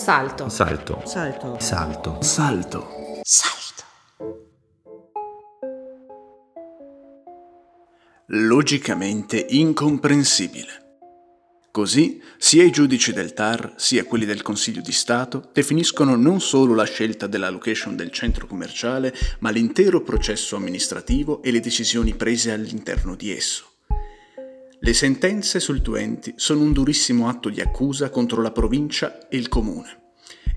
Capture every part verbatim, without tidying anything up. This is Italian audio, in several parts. Salto. Salto. Salto. Salto. Salto. Salto. Logicamente incomprensibile. Così sia i giudici del T A R sia quelli del Consiglio di Stato definiscono non solo la scelta della location del centro commerciale, ma l'intero processo amministrativo e le decisioni prese all'interno di esso. Le sentenze sul Twenty sono un durissimo atto di accusa contro la provincia e il comune.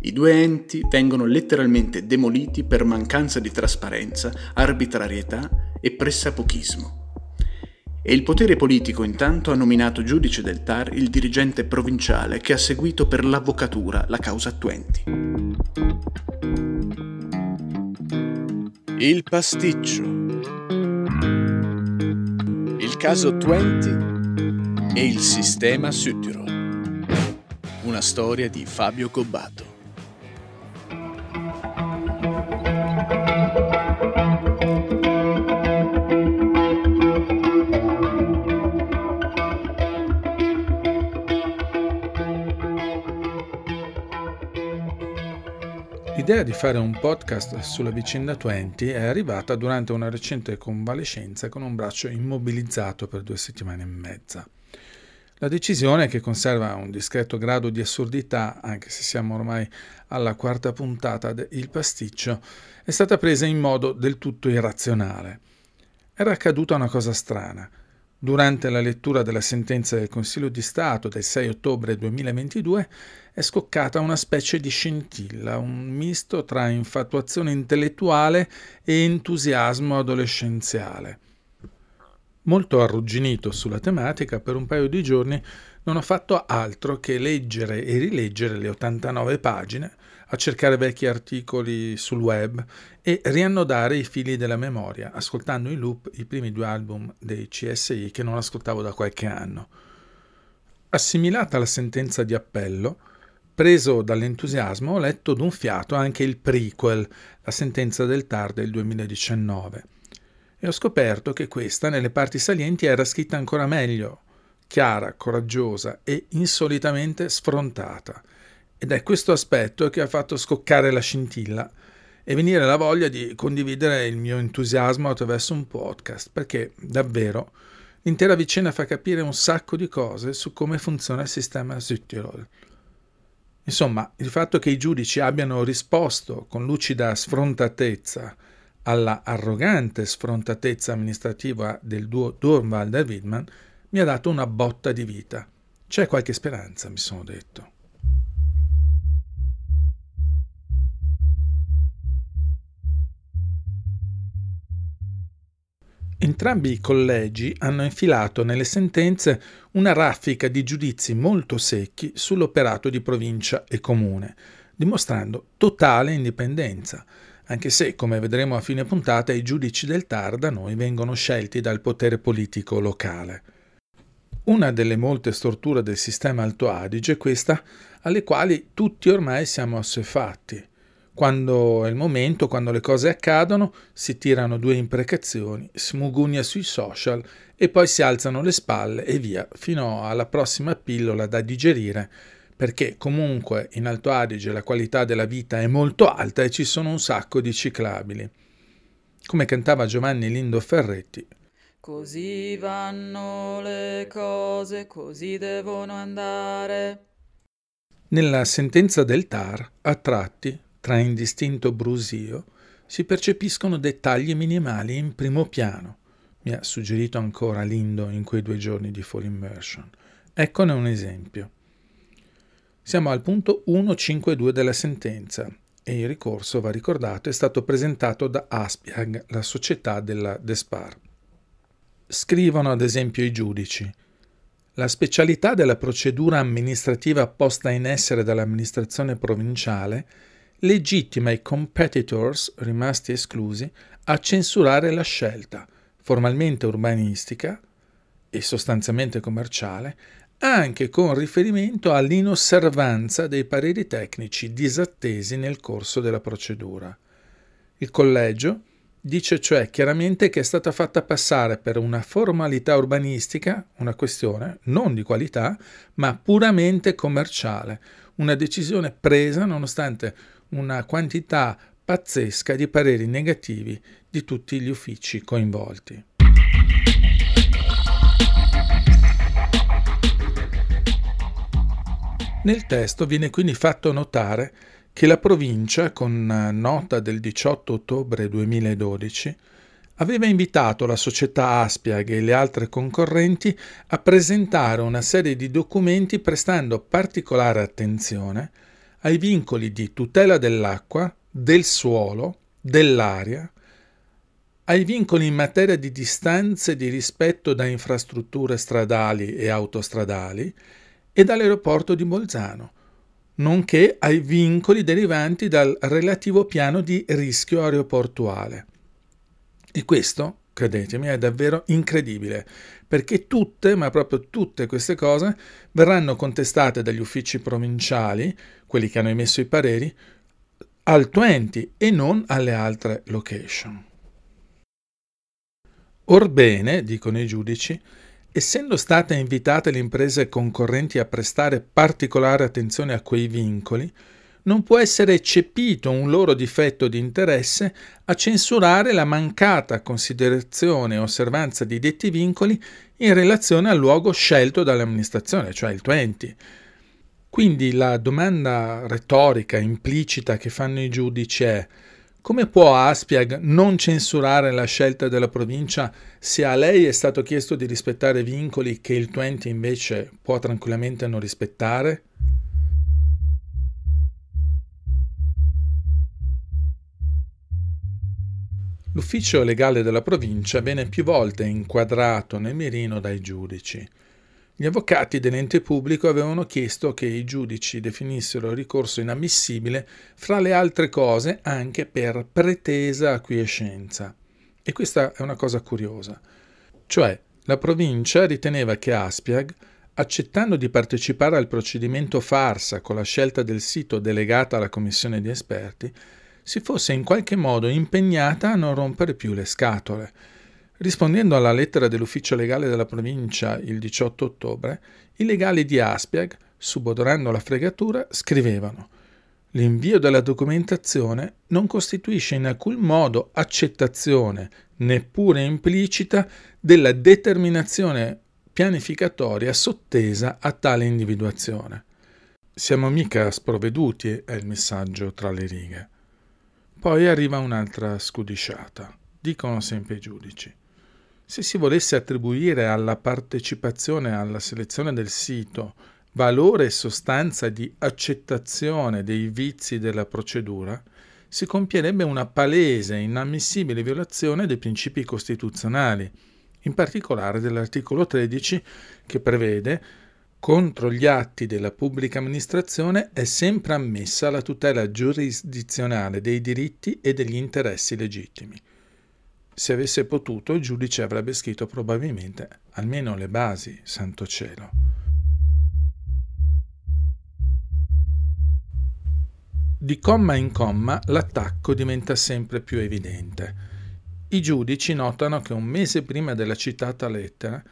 I due enti vengono letteralmente demoliti per mancanza di trasparenza, arbitrarietà e pressapochismo. E il potere politico intanto ha nominato giudice del T A R il dirigente provinciale che ha seguito per l'avvocatura la causa Twenty. Il pasticcio. Il caso Twenty e il sistema Südtirol. Una storia di Fabio Cobbato. L'idea di fare un podcast sulla vicenda Twenty è arrivata durante una recente convalescenza con un braccio immobilizzato per due settimane e mezza. La decisione, che conserva un discreto grado di assurdità, anche se siamo ormai alla quarta puntata del pasticcio, è stata presa in modo del tutto irrazionale. Era accaduta una cosa strana. Durante la lettura della sentenza del Consiglio di Stato del sei ottobre duemilaventidue è scoccata una specie di scintilla, un misto tra infatuazione intellettuale e entusiasmo adolescenziale. Molto arrugginito sulla tematica, per un paio di giorni non ho fatto altro che leggere e rileggere le ottantanove pagine, a cercare vecchi articoli sul web e riannodare i fili della memoria, ascoltando in loop i primi due album dei C S I che non ascoltavo da qualche anno. Assimilata alla sentenza di appello, preso dall'entusiasmo, ho letto d'un fiato anche il prequel, la sentenza del T A R del duemiladiciannove, e ho scoperto che questa, nelle parti salienti, era scritta ancora meglio, chiara, coraggiosa e insolitamente sfrontata. Ed è questo aspetto che ha fatto scoccare la scintilla e venire la voglia di condividere il mio entusiasmo attraverso un podcast, perché davvero l'intera vicenda fa capire un sacco di cose su come funziona il sistema Südtirol. Insomma, il fatto che i giudici abbiano risposto con lucida sfrontatezza alla arrogante sfrontatezza amministrativa del duo Durnwalder e Widmann mi ha dato una botta di vita. C'è qualche speranza, mi sono detto. Entrambi i collegi hanno infilato nelle sentenze una raffica di giudizi molto secchi sull'operato di provincia e comune, dimostrando totale indipendenza, anche se, come vedremo a fine puntata, i giudici del T A R da noi vengono scelti dal potere politico locale. Una delle molte storture del sistema Alto Adige è questa, alle quali tutti ormai siamo assuefatti. Quando è il momento, quando le cose accadono, si tirano due imprecazioni, si mugugna sui social e poi si alzano le spalle e via, fino alla prossima pillola da digerire, perché comunque in Alto Adige la qualità della vita è molto alta e ci sono un sacco di ciclabili. Come cantava Giovanni Lindo Ferretti. Così vanno le cose, così devono andare. Nella sentenza del T A R, a tratti, tra indistinto brusio, si percepiscono dettagli minimali in primo piano, mi ha suggerito ancora Lindo in quei due giorni di full immersion. Eccone un esempio. Siamo al punto centocinquantadue della sentenza e il ricorso, va ricordato, è stato presentato da Aspiag, la società della Despar. Scrivono ad esempio i giudici: la specialità della procedura amministrativa posta in essere dall'amministrazione provinciale legittima i competitors, rimasti esclusi, a censurare la scelta, formalmente urbanistica e sostanzialmente commerciale, anche con riferimento all'inosservanza dei pareri tecnici disattesi nel corso della procedura. Il collegio dice cioè chiaramente che è stata fatta passare per una formalità urbanistica una questione non di qualità, ma puramente commerciale, una decisione presa nonostante una quantità pazzesca di pareri negativi di tutti gli uffici coinvolti. Nel testo viene quindi fatto notare che la provincia, con nota del diciotto ottobre duemiladodici, aveva invitato la società Aspiag e le altre concorrenti a presentare una serie di documenti prestando particolare attenzione ai vincoli di tutela dell'acqua, del suolo, dell'aria, ai vincoli in materia di distanze di rispetto da infrastrutture stradali e autostradali, e dall'aeroporto di Bolzano, nonché ai vincoli derivanti dal relativo piano di rischio aeroportuale. E questo, credetemi, è davvero incredibile, perché tutte, ma proprio tutte queste cose, verranno contestate dagli uffici provinciali, quelli che hanno emesso i pareri, al Twenty e non alle altre location. Orbene, dicono i giudici, essendo state invitate le imprese concorrenti a prestare particolare attenzione a quei vincoli, non può essere eccepito un loro difetto di interesse a censurare la mancata considerazione e osservanza di detti vincoli in relazione al luogo scelto dall'amministrazione, cioè il Twenty. Quindi la domanda retorica implicita che fanno i giudici è: come può Aspiag non censurare la scelta della provincia se a lei è stato chiesto di rispettare vincoli che il Twenty invece può tranquillamente non rispettare? L'ufficio legale della provincia viene più volte inquadrato nel mirino dai giudici. Gli avvocati dell'ente pubblico avevano chiesto che i giudici definissero il ricorso inammissibile, fra le altre cose anche per pretesa acquiescenza. E questa è una cosa curiosa. Cioè, la provincia riteneva che Aspiag, accettando di partecipare al procedimento farsa con la scelta del sito delegata alla commissione di esperti, si fosse in qualche modo impegnata a non rompere più le scatole. Rispondendo alla lettera dell'ufficio legale della provincia il diciotto ottobre, i legali di Aspiag, subodorando la fregatura, scrivevano: «L'invio della documentazione non costituisce in alcun modo accettazione, neppure implicita, della determinazione pianificatoria sottesa a tale individuazione». Siamo mica sprovveduti, è il messaggio tra le righe. Poi arriva un'altra scudisciata. Dicono sempre i giudici: se si volesse attribuire alla partecipazione alla selezione del sito valore e sostanza di accettazione dei vizi della procedura, si compierebbe una palese e inammissibile violazione dei principi costituzionali, in particolare dell'articolo tredici, che prevede: contro gli atti della pubblica amministrazione è sempre ammessa la tutela giurisdizionale dei diritti e degli interessi legittimi. Se avesse potuto, il giudice avrebbe scritto probabilmente almeno le basi, santo cielo. Di comma in comma l'attacco diventa sempre più evidente. I giudici notano che un mese prima della citata lettera,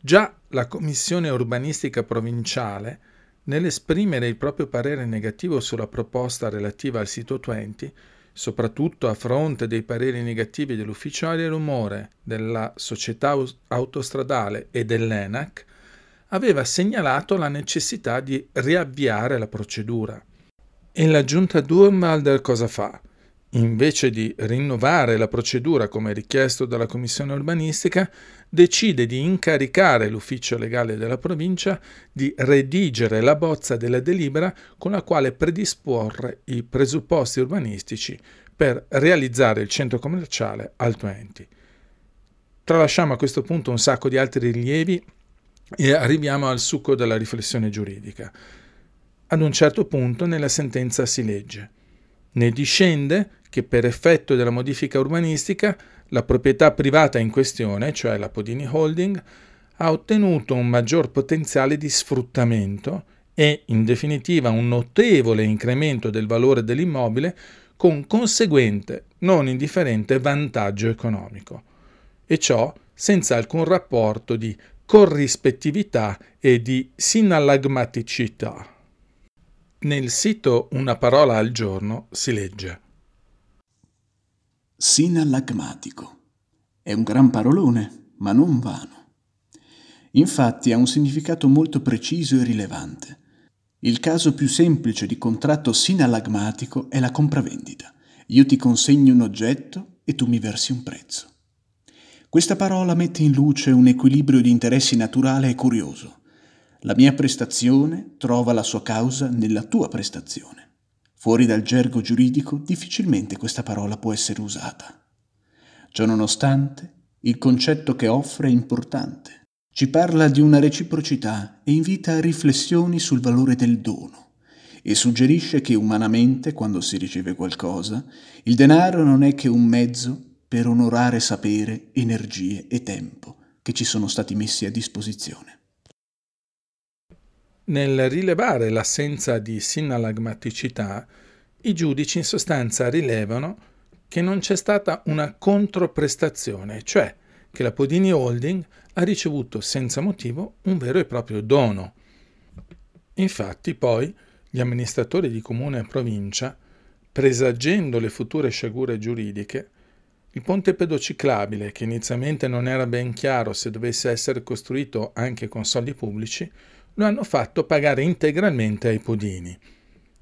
già la Commissione Urbanistica Provinciale, nell'esprimere il proprio parere negativo sulla proposta relativa al sito Twenty, soprattutto a fronte dei pareri negativi dell'Ufficio Aria e Rumore, della Società Autostradale e dell'ENAC, aveva segnalato la necessità di riavviare la procedura. E la giunta Durnwalder cosa fa? Invece di rinnovare la procedura come richiesto dalla Commissione Urbanistica, decide di incaricare l'ufficio legale della provincia di redigere la bozza della delibera con la quale predisporre i presupposti urbanistici per realizzare il centro commerciale al Twenty. Tralasciamo a questo punto un sacco di altri rilievi e arriviamo al succo della riflessione giuridica. Ad un certo punto nella sentenza si legge: ne discende che per effetto della modifica urbanistica la proprietà privata in questione, cioè la Podini Holding, ha ottenuto un maggior potenziale di sfruttamento e, in definitiva, un notevole incremento del valore dell'immobile con conseguente, non indifferente, vantaggio economico. E ciò senza alcun rapporto di corrispettività e di sinallagmaticità. Nel sito Una parola al giorno si legge: sinallagmatico. È un gran parolone, ma non vano. Infatti ha un significato molto preciso e rilevante. Il caso più semplice di contratto sinallagmatico è la compravendita. Io ti consegno un oggetto e tu mi versi un prezzo. Questa parola mette in luce un equilibrio di interessi naturale e curioso. La mia prestazione trova la sua causa nella tua prestazione. Fuori dal gergo giuridico difficilmente questa parola può essere usata. Ciononostante, il concetto che offre è importante. Ci parla di una reciprocità e invita a riflessioni sul valore del dono e suggerisce che umanamente, quando si riceve qualcosa, il denaro non è che un mezzo per onorare sapere, energie e tempo che ci sono stati messi a disposizione. Nel rilevare l'assenza di sinallagmaticità, i giudici in sostanza rilevano che non c'è stata una controprestazione, cioè che la Podini Holding ha ricevuto senza motivo un vero e proprio dono. Infatti poi gli amministratori di Comune e Provincia, presagendo le future sciagure giuridiche, il ponte pedociclabile, che inizialmente non era ben chiaro se dovesse essere costruito anche con soldi pubblici, lo hanno fatto pagare integralmente ai podini.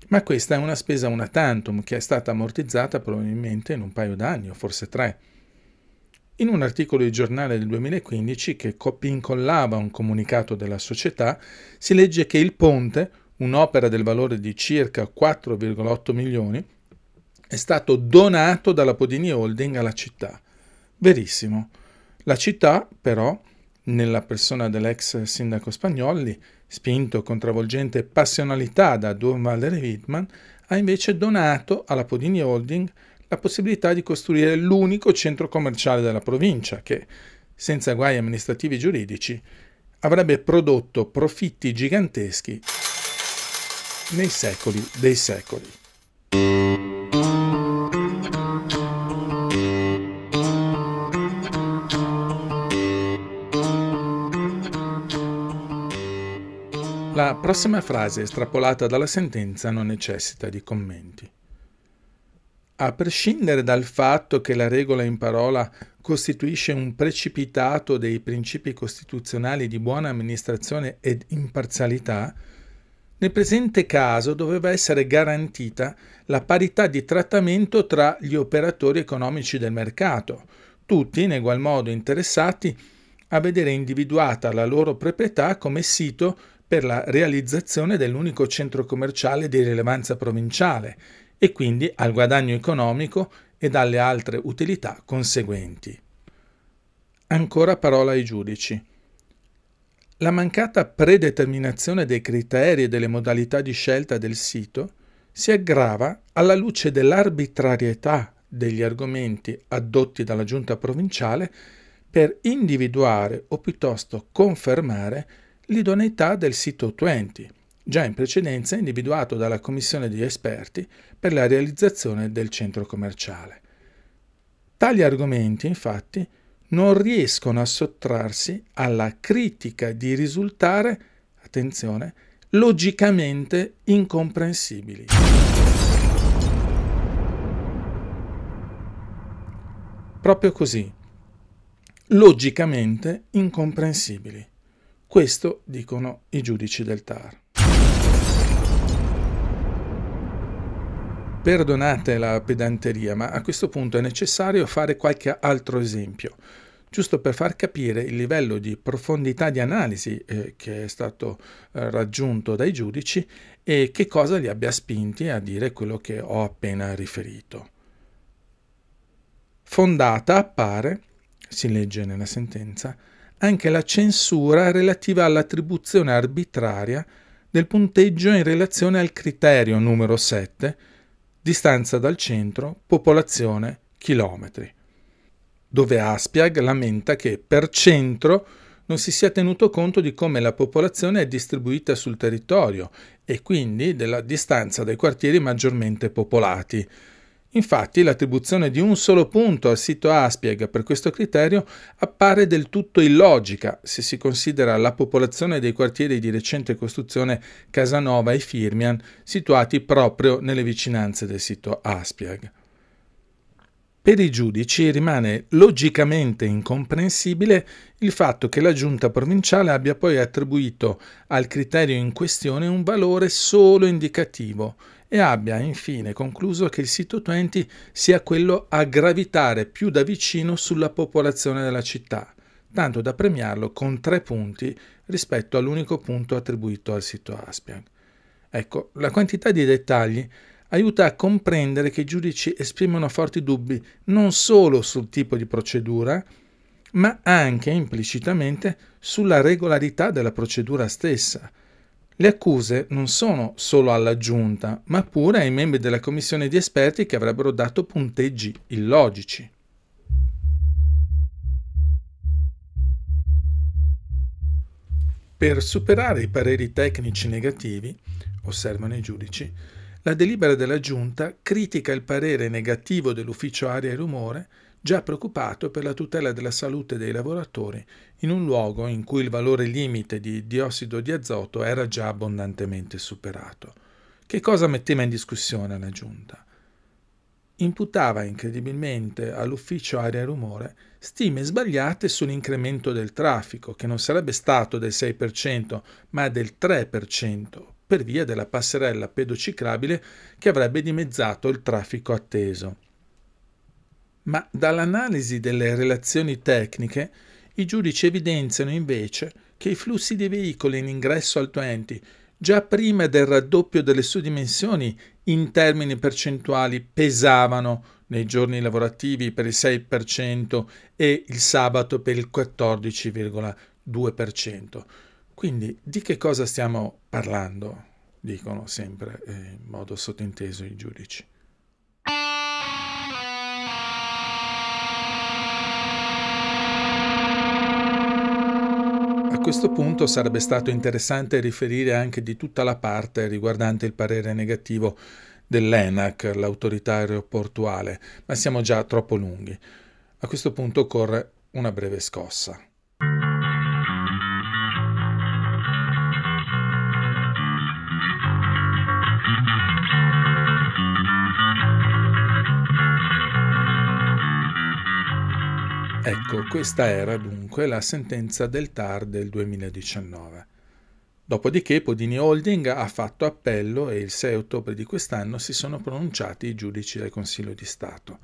Ma questa è una spesa una tantum che è stata ammortizzata probabilmente in un paio d'anni o forse tre. In un articolo di giornale del duemilaquindici che copincollava un comunicato della società, si legge che il ponte, un'opera del valore di circa quattro virgola otto milioni, è stato donato dalla Podini Holding alla città. Verissimo. La città, però, nella persona dell'ex sindaco Spagnolli, spinto con travolgente passionalità da Durnwalder e Widmann, ha invece donato alla Podini Holding la possibilità di costruire l'unico centro commerciale della provincia che, senza guai amministrativi e giuridici, avrebbe prodotto profitti giganteschi nei secoli dei secoli. La prossima frase estrapolata dalla sentenza non necessita di commenti. A prescindere dal fatto che la regola in parola costituisce un precipitato dei principi costituzionali di buona amministrazione ed imparzialità, nel presente caso doveva essere garantita la parità di trattamento tra gli operatori economici del mercato, tutti in egual modo interessati a vedere individuata la loro proprietà come sito per la realizzazione dell'unico centro commerciale di rilevanza provinciale, e quindi al guadagno economico e alle altre utilità conseguenti. Ancora parola ai giudici. La mancata predeterminazione dei criteri e delle modalità di scelta del sito si aggrava alla luce dell'arbitrarietà degli argomenti addotti dalla giunta provinciale per individuare o piuttosto confermare l'idoneità del sito Twenty, già in precedenza individuato dalla commissione di esperti per la realizzazione del centro commerciale. Tali argomenti, infatti, non riescono a sottrarsi alla critica di risultare, attenzione, logicamente incomprensibili. Proprio così, logicamente incomprensibili. Questo dicono i giudici del T A R. Perdonate la pedanteria, ma a questo punto è necessario fare qualche altro esempio, giusto per far capire il livello di profondità di analisi eh, che è stato eh, raggiunto dai giudici e che cosa li abbia spinti a dire quello che ho appena riferito. Fondata appare, si legge nella sentenza, anche la censura relativa all'attribuzione arbitraria del punteggio in relazione al criterio numero sette, distanza dal centro, popolazione, chilometri, dove Aspiag lamenta che per centro non si sia tenuto conto di come la popolazione è distribuita sul territorio e quindi della distanza dai quartieri maggiormente popolati. Infatti l'attribuzione di un solo punto al sito Aspiag per questo criterio appare del tutto illogica se si considera la popolazione dei quartieri di recente costruzione Casanova e Firmian situati proprio nelle vicinanze del sito Aspiag. Per i giudici rimane logicamente incomprensibile il fatto che la giunta provinciale abbia poi attribuito al criterio in questione un valore solo indicativo e abbia infine concluso che il sito Twenty sia quello a gravitare più da vicino sulla popolazione della città, tanto da premiarlo con tre punti rispetto all'unico punto attribuito al sito Aspiag. Ecco, la quantità di dettagli aiuta a comprendere che i giudici esprimono forti dubbi non solo sul tipo di procedura, ma anche implicitamente sulla regolarità della procedura stessa. Le accuse non sono solo alla giunta, ma pure ai membri della commissione di esperti che avrebbero dato punteggi illogici. Per superare i pareri tecnici negativi, osservano i giudici, la delibera della giunta critica il parere negativo dell'ufficio aria e rumore, già preoccupato per la tutela della salute dei lavoratori in un luogo in cui il valore limite di diossido di azoto era già abbondantemente superato. Che cosa metteva in discussione la giunta? Imputava incredibilmente all'ufficio aria e rumore stime sbagliate sull'incremento del traffico, che non sarebbe stato del sei per cento ma del tre per cento, per via della passerella pedociclabile che avrebbe dimezzato il traffico atteso. Ma dall'analisi delle relazioni tecniche i giudici evidenziano invece che i flussi di veicoli in ingresso al Twenty, già prima del raddoppio delle sue dimensioni in termini percentuali, pesavano nei giorni lavorativi per il sei per cento e il sabato per il quattordici virgola due per cento. Quindi di che cosa stiamo parlando? Dicono sempre in modo sottinteso i giudici. A questo punto sarebbe stato interessante riferire anche di tutta la parte riguardante il parere negativo dell'ENAC, l'autorità aeroportuale, ma siamo già troppo lunghi. A questo punto occorre una breve scossa. Ecco, questa era dunque la sentenza del T A R del duemiladiciannove. Dopodiché Podini Holding ha fatto appello e il sei ottobre di quest'anno si sono pronunciati i giudici del Consiglio di Stato.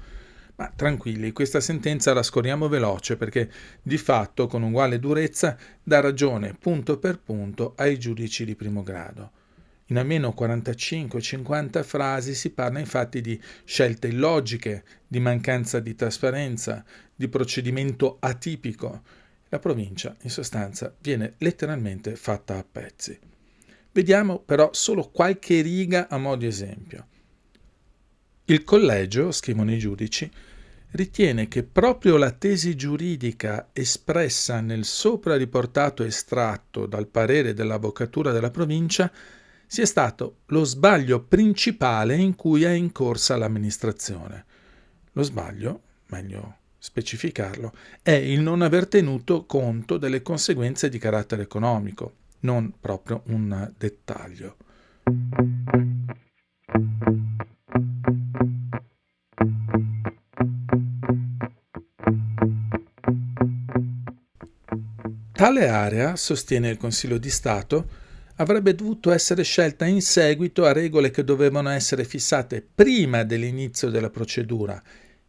Ma tranquilli, questa sentenza la scorriamo veloce perché di fatto con uguale durezza dà ragione punto per punto ai giudici di primo grado. In almeno quarantacinque cinquanta frasi si parla infatti di scelte illogiche, di mancanza di trasparenza, di procedimento atipico. La provincia, in sostanza, viene letteralmente fatta a pezzi. Vediamo però solo qualche riga a mo' di esempio. Il collegio, scrivono i giudici, ritiene che proprio la tesi giuridica espressa nel sopra riportato estratto dal parere dell'avvocatura della provincia sia stato lo sbaglio principale in cui è incorsa l'amministrazione. Lo sbaglio, meglio specificarlo, è il non aver tenuto conto delle conseguenze di carattere economico, non proprio un dettaglio. Tale area, sostiene il Consiglio di Stato, avrebbe dovuto essere scelta in seguito a regole che dovevano essere fissate prima dell'inizio della procedura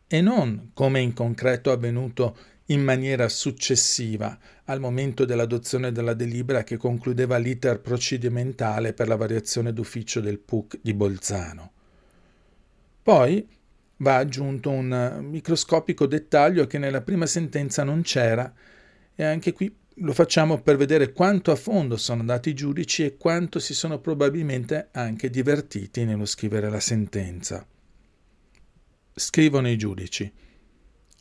e non, come in concreto avvenuto, in maniera successiva al momento dell'adozione della delibera che concludeva l'iter procedimentale per la variazione d'ufficio del P U C di Bolzano. Poi va aggiunto un microscopico dettaglio che nella prima sentenza non c'era e anche qui lo facciamo per vedere quanto a fondo sono andati i giudici e quanto si sono probabilmente anche divertiti nello scrivere la sentenza. Scrivono i giudici: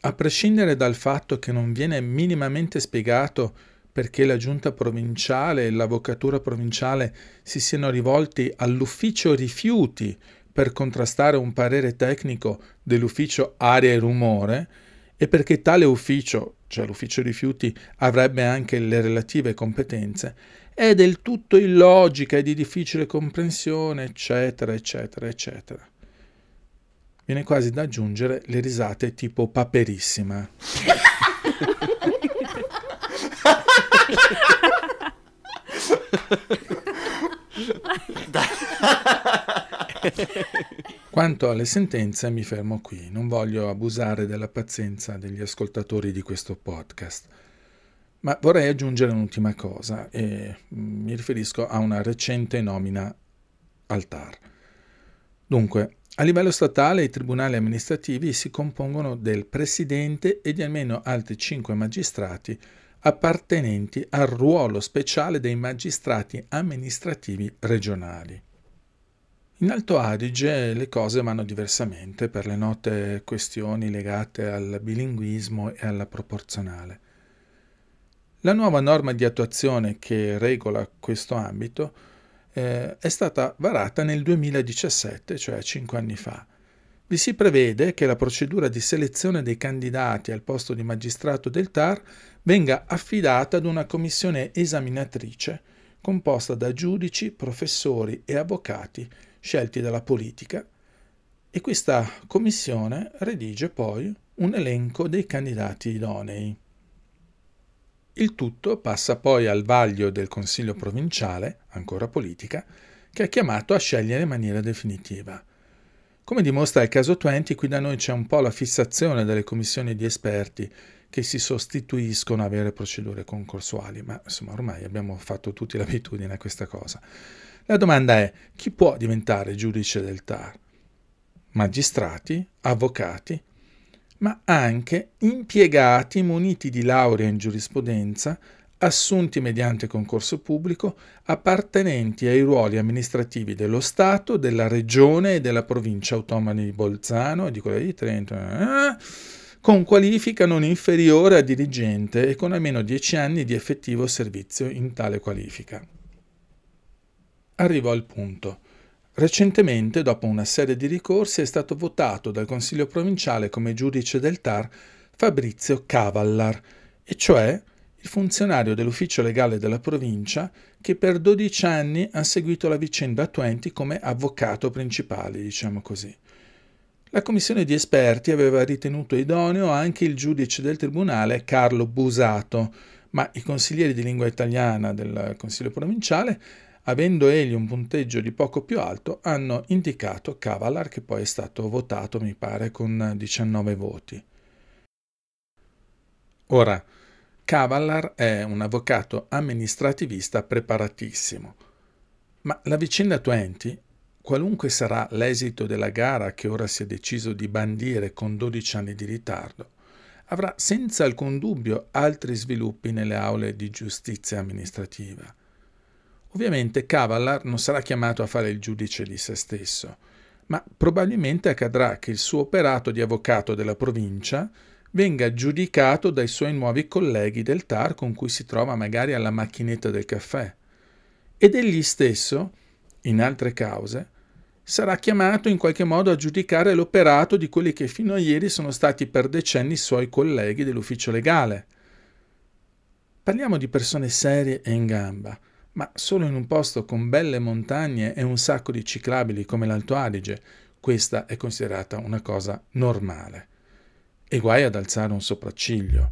a prescindere dal fatto che non viene minimamente spiegato perché la giunta provinciale e l'avvocatura provinciale si siano rivolti all'ufficio rifiuti per contrastare un parere tecnico dell'ufficio aria e rumore e perché tale ufficio, cioè l'ufficio rifiuti, avrebbe anche le relative competenze, è del tutto illogica e di difficile comprensione, eccetera, eccetera, eccetera. Viene quasi da aggiungere le risate tipo Paperissima. Quanto alle sentenze mi fermo qui, non voglio abusare della pazienza degli ascoltatori di questo podcast, ma vorrei aggiungere un'ultima cosa e mi riferisco a una recente nomina al T A R. Dunque, a livello statale i tribunali amministrativi si compongono del presidente e di almeno altri cinque magistrati appartenenti al ruolo speciale dei magistrati amministrativi regionali. In Alto Adige le cose vanno diversamente per le note questioni legate al bilinguismo e alla proporzionale. La nuova norma di attuazione che regola questo ambito eh, è stata varata nel duemiladiciassette, cioè cinque anni fa. Vi si prevede che la procedura di selezione dei candidati al posto di magistrato del T A R venga affidata ad una commissione esaminatrice composta da giudici, professori e avvocati scelti dalla politica, e questa commissione redige poi un elenco dei candidati idonei. Il tutto passa poi al vaglio del Consiglio provinciale, ancora politica, che è chiamato a scegliere in maniera definitiva. Come dimostra il caso Twenty, qui da noi c'è un po' la fissazione delle commissioni di esperti che si sostituiscono a vere procedure concorsuali, ma insomma ormai abbiamo fatto tutti l'abitudine a questa cosa. La domanda è: chi può diventare giudice del T A R? Magistrati, avvocati, ma anche impiegati muniti di laurea in giurisprudenza, assunti mediante concorso pubblico, appartenenti ai ruoli amministrativi dello Stato, della Regione e della Provincia autonoma di Bolzano e di quella di Trento, eh, con qualifica non inferiore a dirigente e con almeno dieci anni di effettivo servizio in tale qualifica. Arrivo al punto. Recentemente, dopo una serie di ricorsi, è stato votato dal Consiglio provinciale come giudice del T A R Fabrizio Cavallar, e cioè il funzionario dell'ufficio legale della provincia che per dodici anni ha seguito la vicenda Twenty come avvocato principale, diciamo così. La commissione di esperti aveva ritenuto idoneo anche il giudice del tribunale Carlo Busato, ma i consiglieri di lingua italiana del Consiglio provinciale, avendo egli un punteggio di poco più alto, hanno indicato Cavallar, che poi è stato votato, mi pare, con diciannove voti. Ora, Cavallar è un avvocato amministrativista preparatissimo, ma la vicenda Twenty, qualunque sarà l'esito della gara che ora si è deciso di bandire con dodici anni di ritardo, avrà senza alcun dubbio altri sviluppi nelle aule di giustizia amministrativa. Ovviamente Cavallar non sarà chiamato a fare il giudice di se stesso, ma probabilmente accadrà che il suo operato di avvocato della provincia venga giudicato dai suoi nuovi colleghi del T A R con cui si trova magari alla macchinetta del caffè. Ed egli stesso, in altre cause, sarà chiamato in qualche modo a giudicare l'operato di quelli che fino a ieri sono stati per decenni i suoi colleghi dell'ufficio legale. Parliamo di persone serie e in gamba, ma solo in un posto con belle montagne e un sacco di ciclabili come l'Alto Adige questa è considerata una cosa normale. E guai ad alzare un sopracciglio.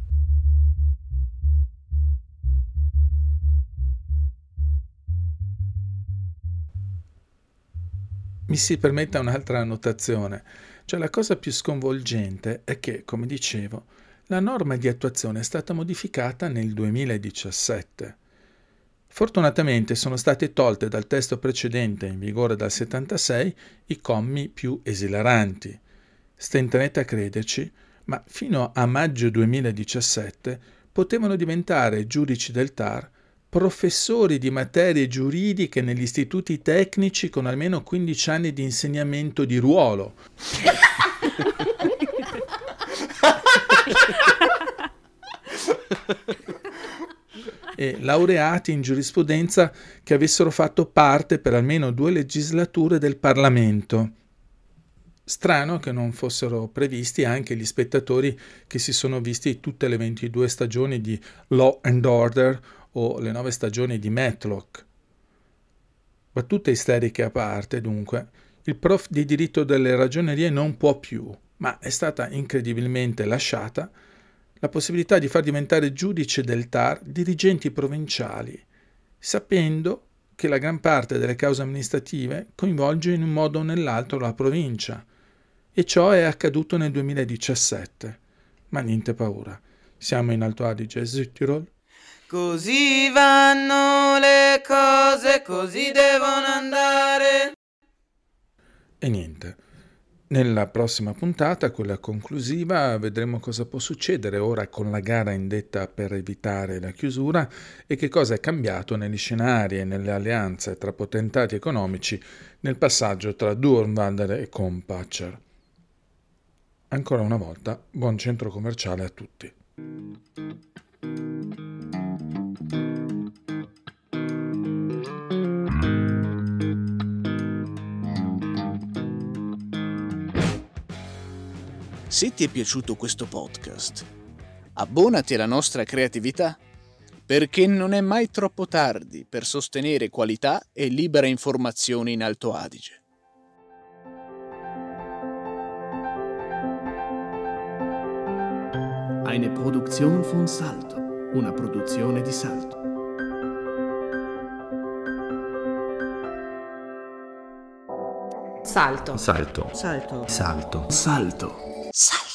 Mi si permetta un'altra annotazione, cioè la cosa più sconvolgente è che, come dicevo, la norma di attuazione è stata modificata nel duemiladiciassette. Fortunatamente sono state tolte dal testo precedente, in vigore dal settantasei, i commi più esilaranti. Stenterete a crederci, ma fino a maggio duemiladiciassette potevano diventare giudici del T A R professori di materie giuridiche negli istituti tecnici con almeno quindici anni di insegnamento di ruolo. E laureati in giurisprudenza che avessero fatto parte per almeno due legislature del Parlamento. Strano che non fossero previsti anche gli spettatori che si sono visti tutte le ventidue stagioni di Law and Order o le nove stagioni di Matlock. Battute isteriche a parte, dunque, il prof di diritto delle ragionerie non può più, ma è stata incredibilmente lasciata la possibilità di far diventare giudice del T A R dirigenti provinciali, sapendo che la gran parte delle cause amministrative coinvolge in un modo o nell'altro la provincia, e ciò è accaduto nel duemiladiciassette. Ma niente paura, siamo in Alto Adige e Südtirol. Così vanno le cose, così devono andare. E niente. Nella prossima puntata, quella conclusiva, vedremo cosa può succedere ora con la gara indetta per evitare la chiusura e che cosa è cambiato negli scenari e nelle alleanze tra potentati economici nel passaggio tra Durnwalder e Compacher. Ancora una volta, buon centro commerciale a tutti. Se ti è piaciuto questo podcast, abbonati alla nostra creatività, perché non è mai troppo tardi per sostenere qualità e libera informazione in Alto Adige. Eine Produktion von Salto, una produzione di Salto. Salto. Salto. Salto. Salto. Salto. Salto. Salto.